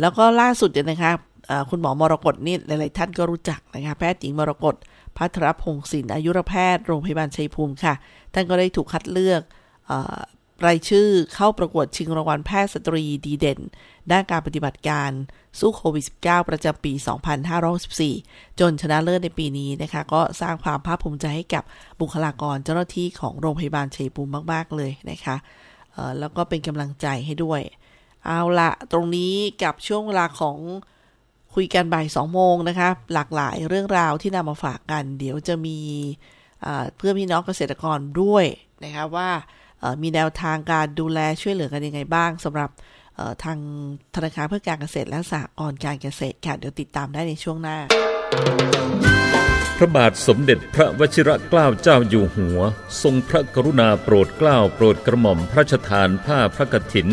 แล้วก็ล่าสุดเนี่ยนะคะคุณหมอมรกตนี่หลายๆท่านก็รู้จักนะคะแพทย์หญิงมรกตภัทรพงศ์ศิลป์อายุรแพทย์โรงพยาบาลชัยภูมิค่ะท่านก็ได้ถูกคัดเลือกรายชื่อเข้าประกวดชิงรางวัลแพทย์สตรีดีเด่นด้านการปฏิบัติการสู้โควิด สิบเก้า ประจำปีสองพันห้าร้อยหกสิบสี่จนชนะเลิศในปีนี้นะคะก็สร้างความภาคภูมิใจให้กับบุคลากรเจ้าหน้าที่ของโรงพยาบาลชัยภูมิมากๆเลยนะคะเอ่อแล้วก็เป็นกำลังใจให้ด้วยเอาละตรงนี้กับช่วงเวลาของคุยกันบ่าย สองโมงนะคะหลากหลายเรื่องราวที่นำมาฝากกันเดี๋ยวจะมีเอ่อเพื่อนพี่น้องเกษตรกรด้วยนะคะว่ามีแนวทางการดูแลช่วยเหลือกันยังไงบ้างสำหรับทางธนาคารเพื่อการเกษตรและสหกรณ์การเกษตรค่ะเดี๋ยวติดตามได้ในช่วงหน้าพระบาทสมเด็จพระวชิรเกล้าเจ้าอยู่หัวทรงพระกรุณาโปรดเกล้าโปรดกระหม่อมพระราชทานผ้าพระกฐิน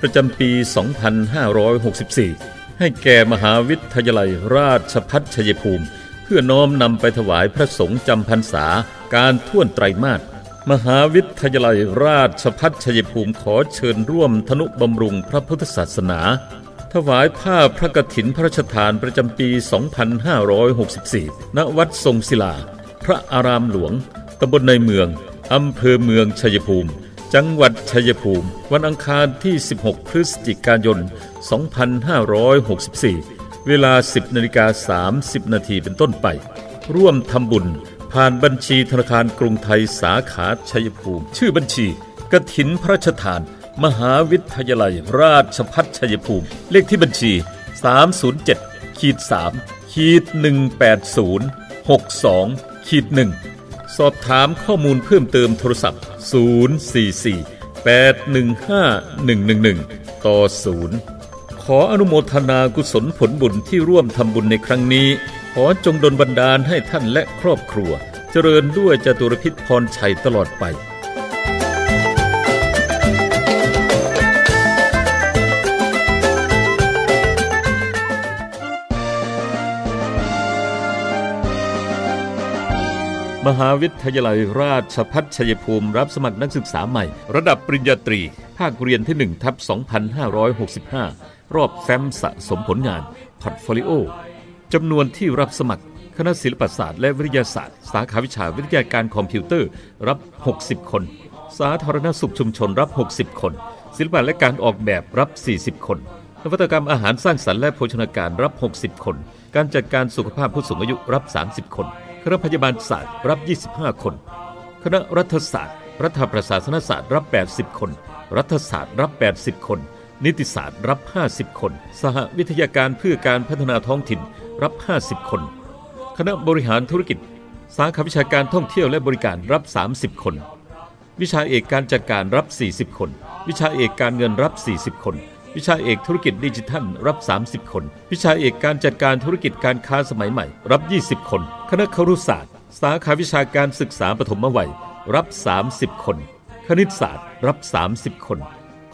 ประจำปีสองพันห้าร้อยหกสิบสี่ให้แก่มหาวิทยาลัยราชภัฏชัยภูมิเพื่อน้อมนำไปถวายพระสงฆ์จำพรรษาการท่วนไตรมาสมหาวิทยาลัยราชภัฏชัยภูมิขอเชิญร่วมทนุบำรุงพระพุทธศาสนาถวายผ้าพระกฐินพระราชทานประจำปี สองพันห้าร้อยหกสิบสี่ ณ วัดทรงศิลาพระอารามหลวงตำบลในเมืองอำเภอเมืองชัยภูมิ จังหวัดชัยภูมิวันอังคารที่สิบหกพฤศจิกายนสองพันห้าร้อยหกสิบสี่เวลา สิบนาฬิกาสามสิบนาที เป็นต้นไปร่วมทำบุญผ่านบัญชีธนาคารกรุงไทยสาขาชัยภูมิชื่อบัญชีกฐินพระราชทานมหาวิทยาลัยราชภัฏชัยภูมิเลขที่บัญชี สามศูนย์เจ็ด สาม หนึ่งแปดศูนย์ หกสอง หนึ่ง สอบถามข้อมูลเพิ่มเติมโทรศัพท์ศูนย์ สี่ สี่ แปด หนึ่ง ห้า หนึ่ง หนึ่ง หนึ่ง ต่อ ศูนย์ขออนุโมทนากุศลผลบุญที่ร่วมทำบุญในครั้งนี้ขอจงดลบันดาลให้ท่านและครอบครัวเจริญด้วยจตุรพิธพรชัยตลอดไปมหาวิทยาลัยราชภัฏชัยภูมิรับสมัครนักศึกษาใหม่ระดับปริญญาตรีภาคเรียนที่ หนึ่งทับสองพันห้าร้อยหกสิบห้า รอบแฟ้มสะสมผลงานพอร์ตโฟลิโอจำนวนที่รับสมัครคณะศิลปศาสตร์และวิทยาศาสตร์สาขาวิชาวิทยาการคอมพิวเตอร์รับหกสิบคนสาธารณสุขชุมชนรับหกสิบคนศิลปะและการออกแบบรับสี่สิบคนนวัตกรรมอาหารสร้างสรรค์และโภชนาการรับหกสิบคนการจัดการสุขภาพผู้สูงอายุรับสามสิบคนคณะพยาบาลศาสตร์รับยี่สิบห้าคนคณะรัฐศาสตร์รัฐประศาสนศาสตร์รับแปดสิบคนรัฐศาสตร์รับแปดสิบคนนิติศาสตร์รับห้าสิบคนสหวิทยาการเพื่อการพัฒนาท้องถิ่นรับห้าสิบคนคณะบริหารธุรกิจสาขาวิชาการท่องเที่ยวและบริการรับสามสิบคนวิชาเอกการจัดการรับสี่สิบคนวิชาเอกการเงินรับสี่สิบคนวิชาเอกธุรกิจดิจิทัลรับสามสิบคนวิชาเอกการจัดการธุรกิจการค้าสมัยใหม่รับยี่สิบคนคณะครุศาสตร์สาขาวิชาการศึกษาปฐมวัยรับสามสิบคนคณิตศาสตร์รับสามสิบคน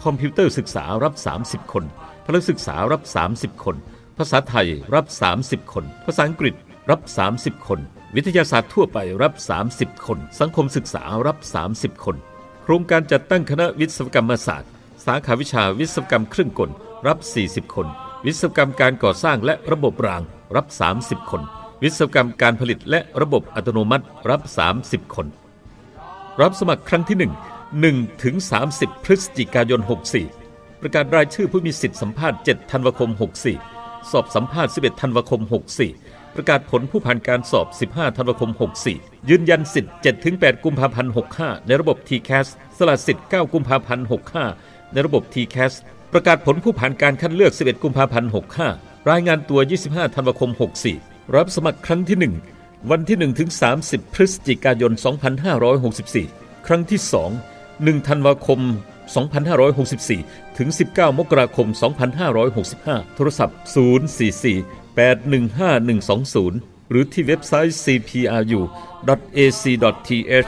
คอมพิวเตอร์ศึกษารับสามสิบคนพละศึกษารับสามสิบคนภาษาไทยรับสามสิบคนภาษาอังกฤษรับสามสิบคนวิทยาศาสตร์ทั่วไปรับสามสิบคนสังคมศึกษารับสามสิบคนโครงการจัดตั้งคณะวิศวกรรมศาสตร์สาขาวิชาวิศวกรรมเครื่องกลรับสี่สิบคนวิศวกรรมการก่อสร้างและระบบรางรับสามสิบคนวิศวกรรมการผลิตและระบบอัตโนมัติรับสามสิบคนรับสมัครครั้งที่หนึ่ง หนึ่งถึงสามสิบพฤศจิกายนหกสี่ประกาศรายชื่อผู้มีสิทธิสัมภาษณ์เจ็ดธันวาคมหกสี่สอบสัมภาษณ์สิบเอ็ดธันวาคมหกสี่ประกาศผลผู้ผ่านการสอบสิบห้าธันวาคมหกสี่ยืนยันสิทธิ์เจ็ดถึงแปดกุมภาพันธ์หกห้าในระบบ ที ซี เอ เอส สละสิทธิ์เก้ากุมภาพันธ์หกห้าในระบบ ที ซี เอ เอส ประกาศผลผู้ผ่านการคัดเลือกสิบเอ็ดกุมภาพันธ์หกห้ารายงานตัวยี่สิบห้าธันวาคมหกสี่รับสมัครครั้งที่หนึ่งวันที่หนึ่งถึงสามสิบพฤศจิกายนสองพันห้าร้อยหกสิบสี่ครั้งที่สอง หนึ่งธันวาคมสองพันห้าร้อยหกสิบสี่ถึงสิบเก้ามกราคมสองพันห้าร้อยหกสิบห้าโทรศัพท์ศูนย์ สี่ สี่ แปด หนึ่ง ห้า หนึ่ง สอง ศูนย์หรือที่เว็บไซต์ ซี พี อาร์ ยู ดอท เอ ซี ดอท ที เอช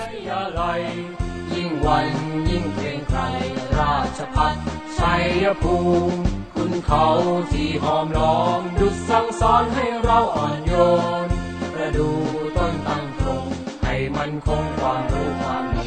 ราชภัฏชัยภูมิคุณเขาที่หอมล้อมดุจสั่งสอนให้เราอ่อนโยนประดูต้นตั้งตรงให้มันคงความรู้ความดี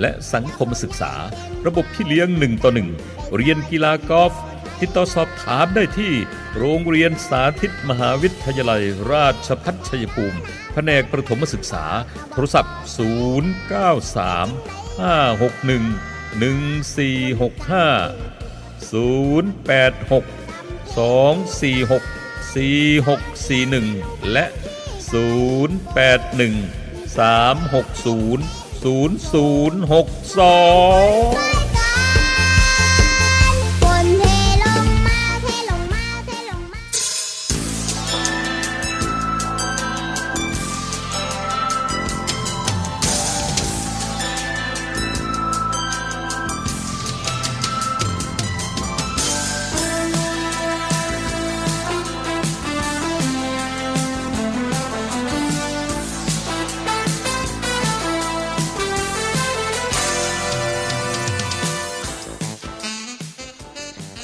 และสังคมศึกษาระบบพี่เลี้ยงหนึ่งต่อหนึ่งเรียนกีฬากอล์ฟติดต่อสอบถามได้ที่โรงเรียนสาธิตมหาวิทยาลัยราชภัฏชัยภูมิแผนกประถมศึกษาโทรศัพท์ศูนย์ เก้า สาม ห้า หก หนึ่ง หนึ่ง สี่ หก ห้า ศูนย์ แปด หก สอง สี่ หก สี่ หก สี่ หนึ่งและศูนย์ แปด หนึ่ง สาม หก ศูนย์ ศูนย์ ศูนย์ หก สอง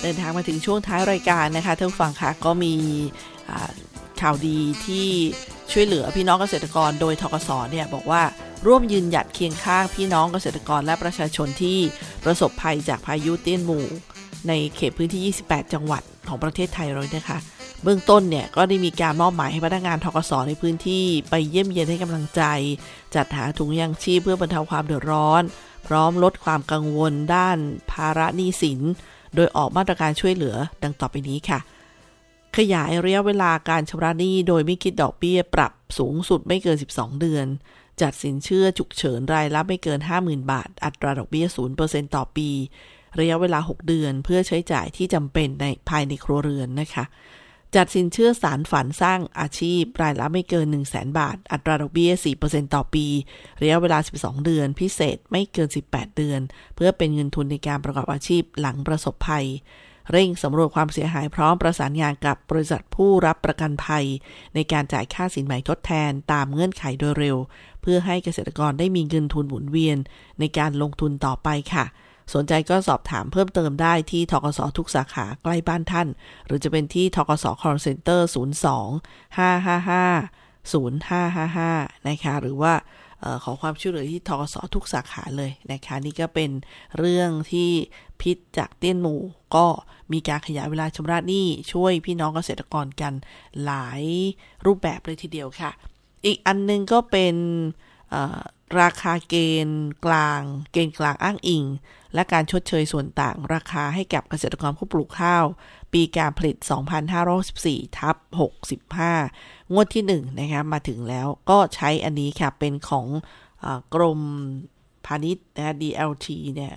ดินทางมาถึงช่วงท้ายรายการนะคะท่านผู้ฟังคะก็มีข่าวดีที่ช่วยเหลือพี่น้องเกษตรกรโดยธกสเนี่ยบอกว่าร่วมยืนหยัดเคียงข้างพี่น้องเกษตรกรและประชาชนที่ประสบภัยจากพายุเตี้ยนหมู่ในเขตพื้นที่ ยี่สิบแปด จังหวัดของประเทศไทยเลยนะคะเบื้องต้นเนี่ยก็ได้มีการมอบหมายให้พนักงานธกสในพื้นที่ไปเยี่ยมเยียนให้กำลังใจจัดหาถุงยางชีพเพื่อบรรเทาความเดือดร้อนพร้อมลดความกังวลด้านภาระหนี้สินโดยออกมาตรการช่วยเหลือดังต่อไปนี้ค่ะขยายระยะเวลาการชำระหนี้โดยไม่คิดดอกเบี้ยปรับสูงสุดไม่เกินสิบสองเดือนจัดสินเชื่อฉุกเฉินรายละไม่เกิน ห้าหมื่น บาทอัตราดอกเบี้ย ศูนย์เปอร์เซ็นต์ ต่อปีระยะเวลาหกเดือนเพื่อใช้จ่ายที่จำเป็นในภายในครัวเรือนนะคะจัดสินเชื่อสารฝันสร้างอาชีพรายละไม่เกิน หนึ่งแสน บาทอัตราดอกเบี้ย สี่เปอร์เซ็นต์ ต่อปีระยะเวลาสิบสองเดือนพิเศษไม่เกินสิบแปดเดือนเพื่อเป็นเงินทุนในการประกอบอาชีพหลังประสบภัยเร่งสำรวจความเสียหายพร้อมประสานงานกับบริษัทผู้รับประกันภัยในการจ่ายค่าสินไหมทดแทนตามเงื่อนไขโดยเร็วเพื่อให้เกษตรกรได้มีเงินทุนหมุนเวียนในการลงทุนต่อไปค่ะสนใจก็สอบถามเพิ่มเติมได้ที่ธกสทุกสาขาใกล้บ้านท่านหรือจะเป็นที่ธกส Call Center ศูนย์สอง ห้าห้าห้า ศูนย์ห้าห้าห้านะคะหรือว่าเอ่อขอความช่วยเหลือที่ธกสทุกสาขาเลยนะคะนี่ก็เป็นเรื่องที่พิษจากเตี้ยนหมู่ก็มีการขยายเวลาชำระหนี้ช่วยพี่น้องเกษตรกรกันหลายรูปแบบเลยทีเดียวค่ะอีกอันนึงก็เป็นเอ่อราคาเกณฑ์กลางเกณฑ์กลางอ้างอิงและการชดเชยส่วนต่างราคาให้กับเกษตรกรผู้ปลูกข้าวปีการผลิต สองพันห้าร้อยหกสิบสี่ ทับ หกสิบห้างวดที่หนึ่งนะคะมาถึงแล้วก็ใช้อันนี้ค่ะเป็นของกรมพาณิชย์นะ ดี แอล ที เนี่ย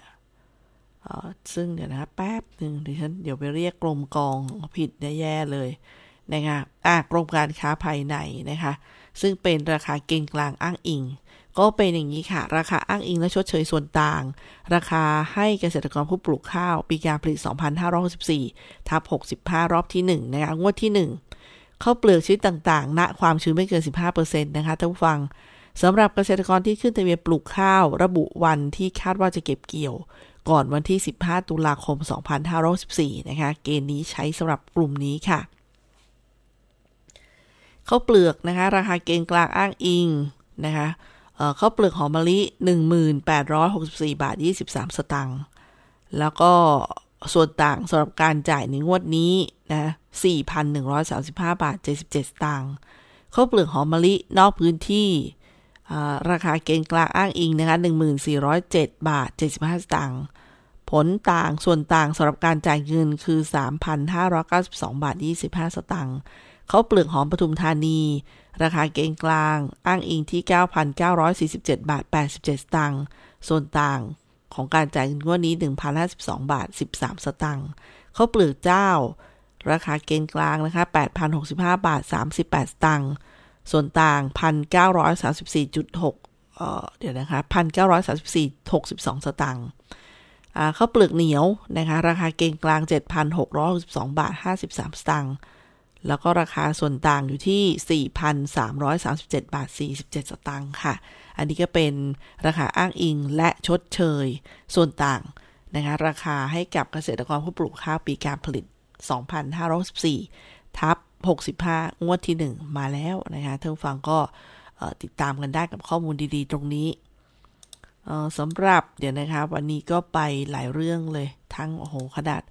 ซึ่งเดี๋ยวนะแป๊บนึงดิฉันเดี๋ยวไปเรียกกรมกองผิดแย่เลยนะคะอ่ะกรมการค้าภายในนะคะซึ่งเป็นราคาเกณฑ์กลางอ้างอิงก็เป็นอย่างนี้ค่ะราคาอ้างอิงและชดเชยส่วนต่างราคาให้เกษตรกรผู้ปลูกข้าวปีการผลิต สองพันห้าร้อยหกสิบสี่ ทับ หกสิบห้า รอบที่หนึ่งนะคะงวดที่หนึ่งข้าวเปลือกชนิดต่างๆณความชื้นไม่เกิน สิบห้าเปอร์เซ็นต์ นะคะท่านผู้ฟังสำหรับเกษตรกรที่ขึ้นทะเบียนปลูกข้าวระบุวันที่คาดว่าจะเก็บเกี่ยวก่อนวันที่สิบห้าตุลาคมสองพันห้าร้อยหกสิบสี่นะคะเกณฑ์นี้ใช้สำหรับกลุ่มนี้ค่ะข้าวเปลือกนะคะราคาเกณฑ์กลางอ้างอิงนะคะข้าวเปลือกหอมมะลิ หนึ่งพันแปดร้อยหกสิบสี่ บาท ยี่สิบสาม สตางค์แล้วก็ส่วนต่างสำหรับการจ่ายในงวดนี้นะ สี่พันหนึ่งร้อยสามสิบห้า บาท เจ็ดสิบเจ็ด สตางค์ข้าวเปลือกหอมมะลินอกพื้นที่ราคาเกณฑ์กลางอ้างอิงนะคะ หนึ่งพันสี่ร้อยเจ็ด บาท เจ็ดสิบห้า สตางค์ผลต่างส่วนต่างสำหรับการจ่ายเงินคือ สามพันห้าร้อยเก้าสิบสอง บาท ยี่สิบห้า สตางค์ข้าวเปลือกหอมปทุมธานีราคาเกณฑ์กลางอ้างอิงที่ เก้าพันเก้าร้อยสี่สิบเจ็ด บาท แปดสิบเจ็ด สตางค์ส่วนต่างของการจ่ายเงินงวดนี้ หนึ่งพันห้าสิบสอง บาท สิบสาม สตางค์ข้าวเปลือกเจ้าราคาเกณฑ์กลางนะคะ แปดพันหกสิบห้า บาท สามสิบแปด สตางค์ส่วนต่าง หนึ่งพันเก้าร้อยสามสิบสี่จุดหก เอ่อเดี๋ยวนะคะ หนึ่งพันเก้าร้อยสามสิบสี่จุดหกสอง สตางค์อ่าข้าวเปลือกเหนียวนะคะราคาเกณฑ์กลาง เจ็ดพันหกร้อยหกสิบสอง บาท ห้าสิบสาม สตางค์แล้วก็ราคาส่วนต่างอยู่ที่ สี่พันสามร้อยสามสิบเจ็ด บาท สี่สิบเจ็ด สตางค์ค่ะอันนี้ก็เป็นราคาอ้างอิงและชดเชยส่วนต่างนะคะราคาให้กับเกษตรกรผู้ปลูกข้าวปีการผลิต สองพันห้าร้อยหกสิบสี่ ทับ หกสิบห้างวดที่หนึ่งมาแล้วนะคะท่านผู้ฟังก็ติดตามกันได้กับข้อมูลดีๆตรงนี้สำหรับเดี๋ยวนะคะวันนี้ก็ไปหลายเรื่องเลยทั้งโอ้โหขนาด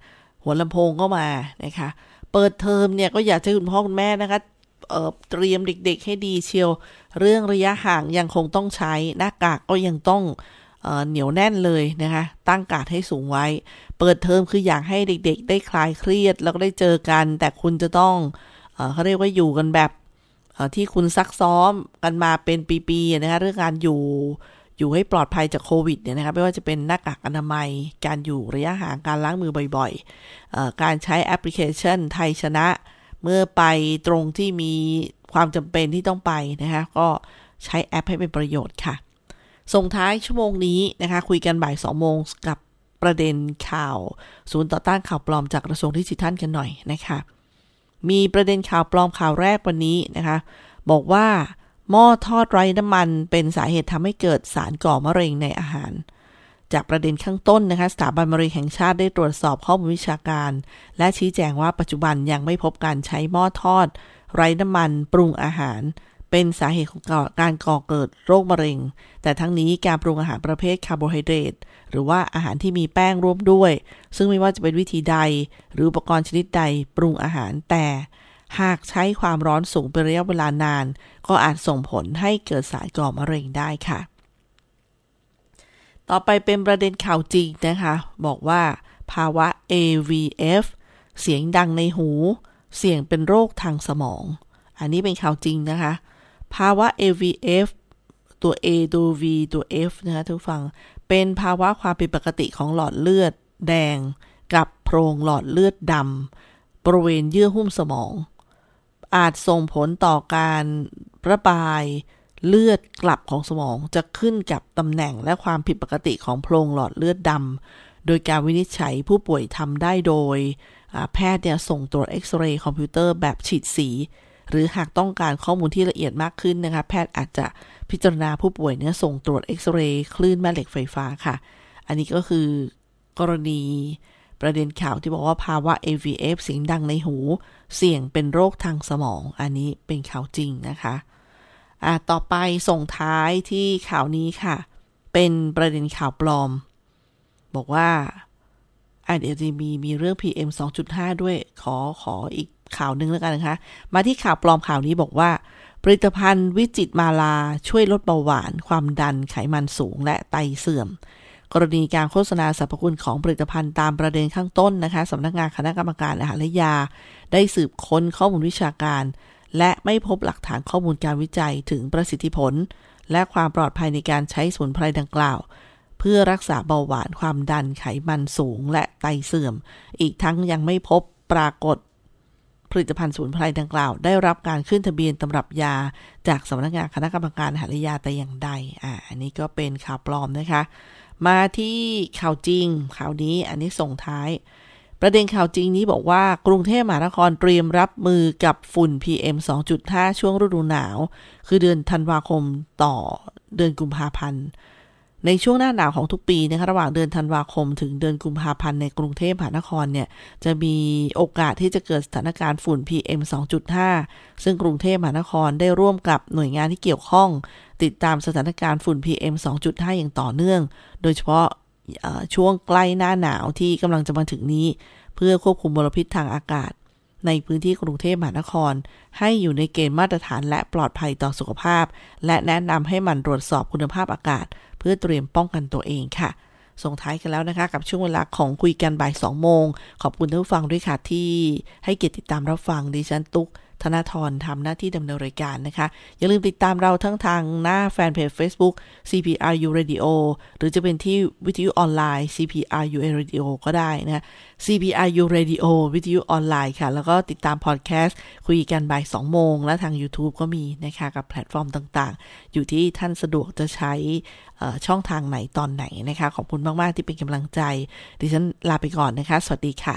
หัวลำโพงก็มานะคะเปิดเทอมเนี่ยก็อยากจะคุณพ่อคุณแม่นะคะ เอ่อ เตรียมเด็กๆให้ดีเชียวเรื่องระยะห่างยังคงต้องใช้หน้ากากก็ยังต้องเอ่อเหนียวแน่นเลยนะคะตั้งการ์ดให้สูงไว้เปิดเทอมคืออยากให้เด็กๆได้คลายเครียดแล้วก็ได้เจอกันแต่คุณจะต้องเอ่อเขาเรียกว่าอยู่กันแบบเอ่อที่คุณซักซ้อมกันมาเป็นปีๆนะคะเรื่องการอยู่อยู่ให้ปลอดภัยจากโควิดเนี่ยนะคะไม่ว่าจะเป็นหน้ากากอนามัยการอยู่ระยะห่างการล้างมือบ่อยๆการใช้แอปพลิเคชันไทยชนะเมื่อไปตรงที่มีความจำเป็นที่ต้องไปนะคะก็ใช้แอปให้เป็นประโยชน์ค่ะส่งท้ายชั่วโมงนี้นะคะคุยกันบ่ายสองโมงกับประเด็นข่าวศูนย์ต่อต้านข่าวปลอมจากกระทรวงดิจิทัลกันหน่อยนะคะมีประเด็นข่าวปลอมข่าวแรกวันนี้นะคะบอกว่าหม้อทอดไร้น้ำมันเป็นสาเหตุทำให้เกิดสารก่อมะเร็งในอาหาร จากประเด็นข้างต้นนะคะสถาบันมะเร็งแห่งชาติได้ตรวจสอบข้อมูลวิชาการและชี้แจงว่าปัจจุบันยังไม่พบการใช้หม้อทอดไร้น้ำมันปรุงอาหารเป็นสาเหตุของการก่อเกิดโรคมะเร็งแต่ทั้งนี้การปรุงอาหารประเภทคาร์โบไฮเดรตหรือว่าอาหารที่มีแป้งร่วมด้วยซึ่งไม่ว่าจะเป็นวิธีใดหรืออุปกรณ์ชนิดใดปรุงอาหารแต่หากใช้ความร้อนสูงเป็นระยะเวลานานก็อาจส่งผลให้เกิดสารก่อมะเร็งได้ค่ะต่อไปเป็นประเด็นข่าวจริงนะคะบอกว่าภาวะ เอ วี เอฟ เสียงดังในหูเสี่ยงเป็นโรคทางสมองอันนี้เป็นข่าวจริงนะคะภาวะ เอ วี เอฟ ตัว A ตัว V ตัว F นะคะทุกฟังเป็นภาวะความผิดปกติของหลอดเลือดแดงกับโพรงหลอดเลือดดำบริเวณเยื่อหุ้มสมองอาจส่งผลต่อการระบายเลือดกลับของสมองจะขึ้นกับตำแหน่งและความผิดปกติของโพรงหลอดเลือดดำโดยการวินิจฉัยผู้ป่วยทำได้โดยแพทย์เนี่ยส่งตรวจเอ็กซเรย์คอมพิวเตอร์แบบฉีดสีหรือหากต้องการข้อมูลที่ละเอียดมากขึ้นนะคะแพทย์อาจจะพิจารณาผู้ป่วยเนี่ยส่งตรวจเอ็กซเรย์คลื่นแม่เหล็กไฟฟ้าค่ะอันนี้ก็คือกรณีประเด็นข่าวที่บอกว่าภาวะ เอ วี เอฟ เสียงดังในหูเสี่ยงเป็นโรคทางสมองอันนี้เป็นข่าวจริงนะคะอ่ะต่อไปส่งท้ายที่ข่าวนี้ค่ะเป็นประเด็นข่าวปลอมบอกว่าอ่ะเดี๋ยวจะมีมีเรื่อง พี เอ็ม สองจุดห้า ด้วยขอขออีกข่าวนึงแล้วกันนะคะมาที่ข่าวปลอมข่าวนี้บอกว่าผลิตภัณฑ์วิจิตรมาลาช่วยลดเบาหวานความดันไขมันสูงและไตเสื่อมกรณีการโฆษณาสรรพคุณของผลิตภัณฑ์ตามประเด็นข้างต้นนะคะสำนักงานคณะกรรมการอาหารและยาได้สืบค้นข้อมูลวิชาการและไม่พบหลักฐานข้อมูลการวิจัยถึงประสิทธิผลและความปลอดภัยในการใช้สมุนไพรดังกล่าวเพื่อรักษาเบาหวานความดันไขมันสูงและไตเสื่อมอีกทั้งยังไม่พบปรากฏผลิตภัณฑ์สมุนไพรดังกล่าวได้รับการขึ้นทะเบียนตำรับยาจากสำนักงานคณะกรรมการอาหารและยาแต่อย่างใดอ่าอันนี้ก็เป็นข่าวปลอมนะคะมาที่ข่าวจริงข่าวนี้อันนี้ส่งท้ายประเด็นข่าวจริงนี้บอกว่ากรุงเทพมหานครเตรียมรับมือกับฝุ่น พี เอ็ม สองจุดห้า ช่วงฤดูหนาวคือเดือนธันวาคมต่อเดือนกุมภาพันธ์ในช่วงหน้าหนาวของทุกปีนะคะระหว่างเดือนธันวาคมถึงเดือนกุมภาพันธ์ในกรุงเทพมหานครเนี่ยจะมีโอกาสที่จะเกิดสถานการณ์ฝุ่น พี เอ็ม สองจุดห้า ซึ่งกรุงเทพมหานครได้ร่วมกับหน่วยงานที่เกี่ยวข้องติดตามสถานการณ์ฝุ่น พี เอ็ม สองจุดห้า อย่างต่อเนื่องโดยเฉพาะช่วงใกล้หน้าหนาวที่กำลังจะมาถึงนี้เพื่อควบคุมมลพิษทางอากาศในพื้นที่กรุงเทพมหานครให้อยู่ในเกณฑ์มาตรฐานและปลอดภัยต่อสุขภาพและแนะนำให้มันตรวจสอบคุณภาพอากาศเพื่อเตรียมป้องกันตัวเองค่ะส่งท้ายกันแล้วนะคะกับช่วงเวลาของคุยกันบ่ายสองโมงขอบคุณท่านผู้ฟังด้วยค่ะที่ให้เกียรติติดตามรับฟังดิฉันตุ๊กธนาธรทำหน้าที่ดำเนินรายการนะคะอย่าลืมติดตามเราทั้งทางหน้าแฟนเพจ Facebook ซี พี อาร์ ยู Radio หรือจะเป็นที่วิทยุออนไลน์ ซี พี อาร์ ยู Radio ก็ได้นะ ซี พี อาร์ ยู Radio วิทยุออนไลน์ค่ะแล้วก็ติดตามพอดแคสต์คุยกันบ่ายสองโมงและทาง YouTube ก็มีนะคะกับแพลตฟอร์มต่างๆอยู่ที่ท่านสะดวกจะใช้ช่องทางไหนตอนไหนนะคะขอบคุณมากๆที่เป็นกำลังใจดิฉันลาไปก่อนนะคะสวัสดีค่ะ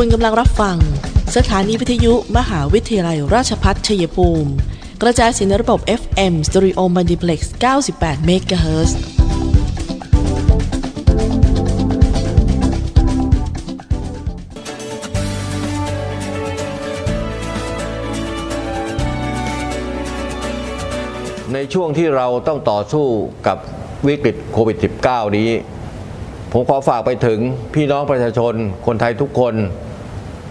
คุณกำลังรับฟังสถานีวิทยุมหาวิทยาลัยราชภัฏชัยภูมิกระจายเสียงในระบบ เอฟ เอ็ม STEREO MUNTIPLEX เก้าสิบแปด เมกะเฮิรตซ์ ในช่วงที่เราต้องต่อสู้กับวิกฤตโควิด สิบเก้า นี้ผมขอฝากไปถึงพี่น้องประชาชนคนไทยทุกคน